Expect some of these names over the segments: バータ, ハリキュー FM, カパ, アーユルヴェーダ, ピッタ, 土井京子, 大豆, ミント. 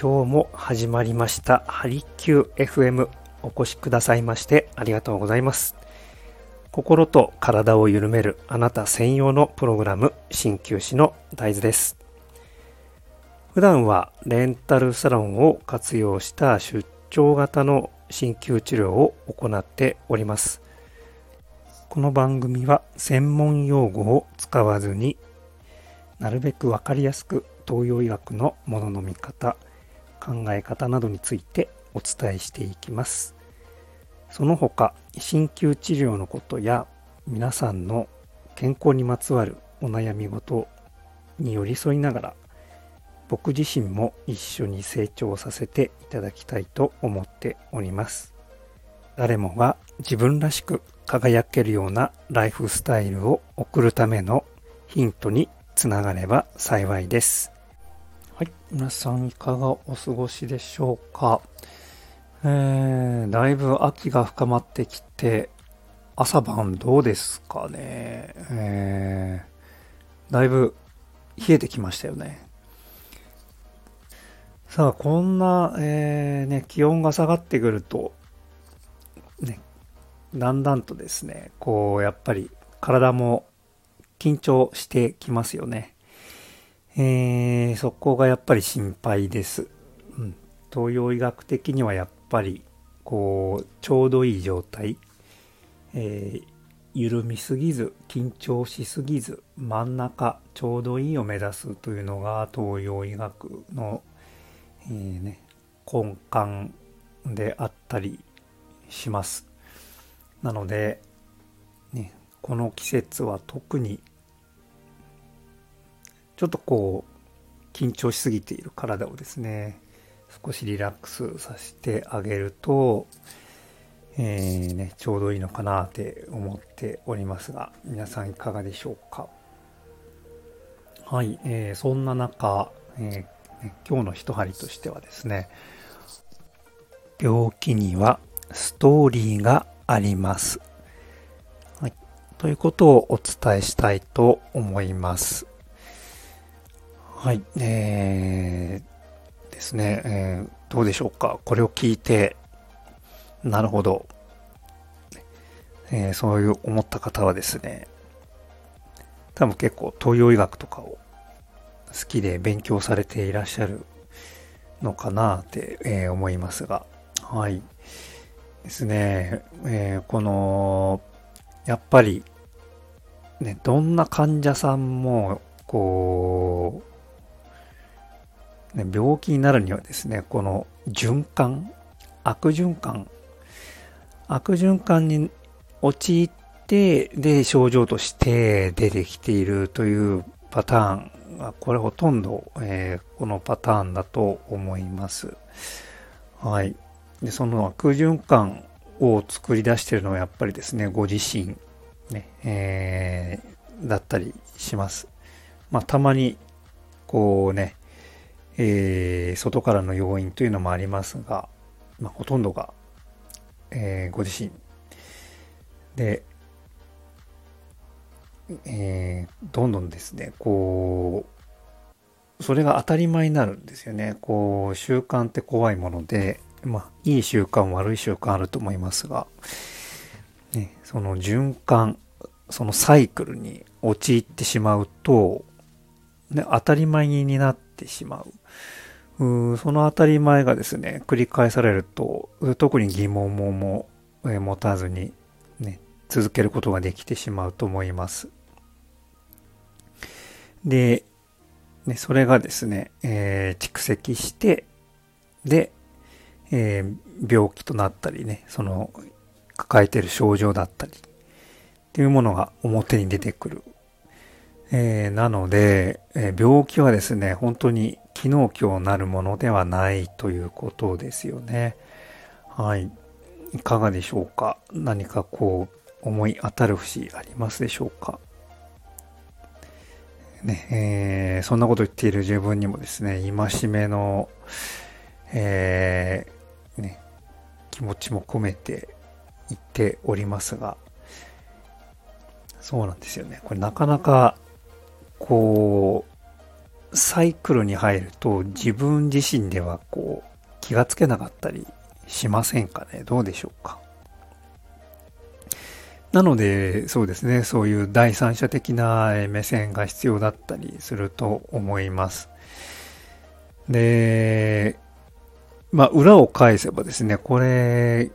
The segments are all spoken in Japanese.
今日も始まりましたハリキュー FM。 お越しくださいましてありがとうございます。心と体を緩めるあなた専用のプログラム、鍼灸師の大豆です。普段はレンタルサロンを活用した出張型の鍼灸治療を行っております。この番組は専門用語を使わずに、なるべくわかりやすく東洋医学のものの見方、考え方などについてお伝えしていきます。その他、鍼灸治療のことや皆さんの健康にまつわるお悩み事に寄り添いながら、僕自身も一緒に成長させていただきたいと思っております。誰もが自分らしく輝けるようなライフスタイルを送るためのヒントにつながれば幸いです。はい、皆さんいかがお過ごしでしょうか。だいぶ秋が深まってきて、朝晩どうですかね。だいぶ冷えてきましたよね。さあ、こんな、気温が下がってくると、だんだんとですね、やっぱり体も緊張してきますよね。そこがやっぱり心配です。東洋医学的にはやっぱりちょうどいい状態、緩みすぎず緊張しすぎず真ん中、ちょうどいいを目指すというのが東洋医学の、根幹であったりします。なので、この季節は特にちょっと緊張しすぎている体をですね、少しリラックスさせてあげると、ちょうどいいのかなって思っておりますが、皆さんいかがでしょうか。はい、そんな中、今日の一針としてはですね、病気にはストーリーがあります、ということをお伝えしたいと思います。はい、ですね、どうでしょうか。これを聞いて、なるほど、そういう思った方はですね、多分結構東洋医学とかを好きで勉強されていらっしゃるのかなって、思いますが、はいですね、やっぱりどんな患者さんも病気になるにはですね、この循環、悪循環に陥ってで症状として出てきているというパターン、これほとんど、このパターンだと思います。はい。で、その悪循環を作り出しているのはやっぱりですね、ご自身、だったりします。たまに外からの要因というのもありますが、ほとんどが、ご自身で、どんどんですね、それが当たり前になるんですよね。習慣って怖いもので、いい習慣悪い習慣あると思いますが、その循環、そのサイクルに陥ってしまうと、当たり前になってしまう。その当たり前がですね、繰り返されると、特に疑問も持たずに、続けることができてしまうと思います。で、それがですね、蓄積して、で、病気となったりその抱えている症状だったりっていうものが表に出てくる。なので、病気はですね、本当に昨日今日なるものではないということですよね。はい。いかがでしょうか。何か思い当たる節ありますでしょうか。そんなこと言っている自分にもですね、戒めの、気持ちも込めて言っておりますが、そうなんですよね。これなかなかサイクルに入ると自分自身ではこう気がつけなかったりしませんかね。どうでしょうか。なのでそうですね、そういう第三者的な目線が必要だったりすると思います。で、まあ裏を返せばですね、これ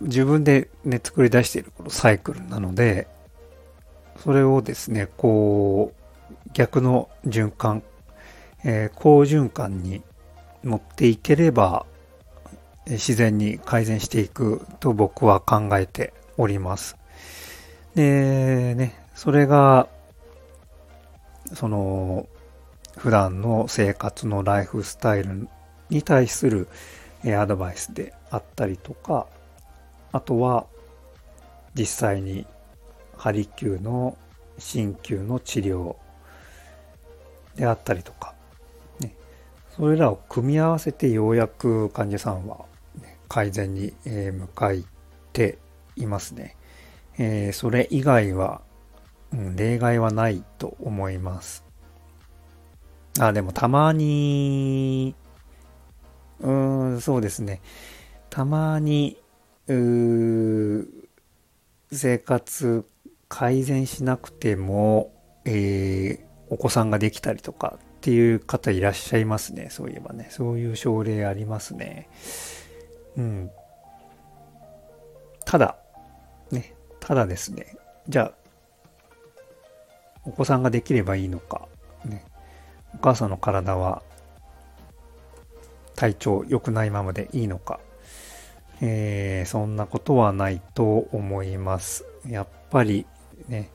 自分でね作り出しているこのサイクルなので、それをですねこう逆の循環、好循環に持っていければ自然に改善していくと僕は考えております。でね、それがその普段の生活のライフスタイルに対するアドバイスであったりとか、あとは実際に針リキューの鍼灸の治療であったりとか、ね、それらを組み合わせてようやく患者さんは、ね、改善に向かっていますね。それ以外は、例外はないと思います。でもたまに、そうですね。たまに、生活改善しなくても、お子さんができたりとかっていう方いらっしゃいますね。そういえばね。そういう症例ありますね。うん。ただですね、じゃあお子さんができればいいのか、ね、お母さんの体は体調良くないままでいいのか、そんなことはないと思います。やっぱりね、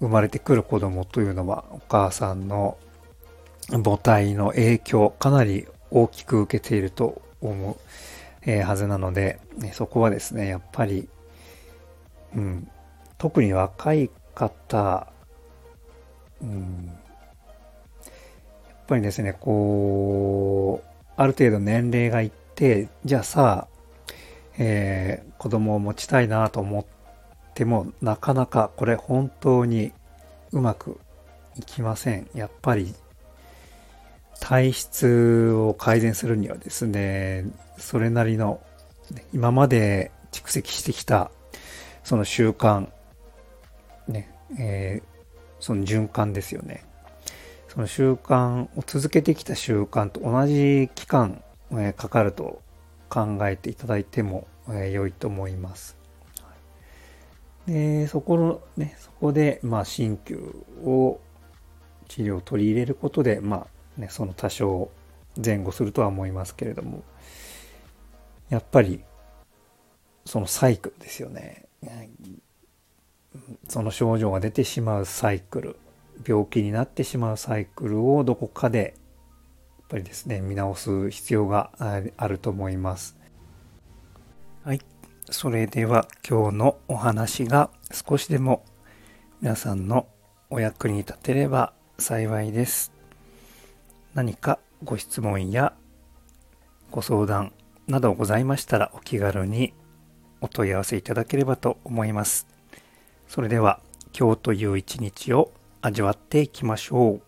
生まれてくる子供というのはお母さんの母体の影響かなり大きく受けていると思う、はずなので、そこはですねやっぱり特に若い方、やっぱりですね、こう、ある程度年齢がいって、じゃあさ、子供を持ちたいなと思っても、なかなかこれ本当にうまくいきません。やっぱり体質を改善するにはですね、それなりの今まで蓄積してきたその習慣、ね、その循環ですよね。その習慣を続けてきた習慣と同じ期間、かかると考えていただいても、良いと思います。で、そこで、まあ、鍼灸を治療を取り入れることで、まあ、ね、その多少前後するとは思いますけれども、やっぱり、そのサイクルですよね。その症状が出てしまうサイクル、病気になってしまうサイクルをどこかでやっぱりですね見直す必要があると思います。はい、それでは今日のお話が少しでも皆さんのお役に立てれば幸いです。何かご質問やご相談などございましたらお気軽にお問い合わせいただければと思います。それでは今日という一日を味わっていきましょう。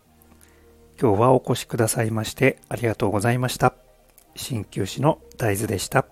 今日はお越しくださいましてありがとうございました。鍼灸師の大豆でした。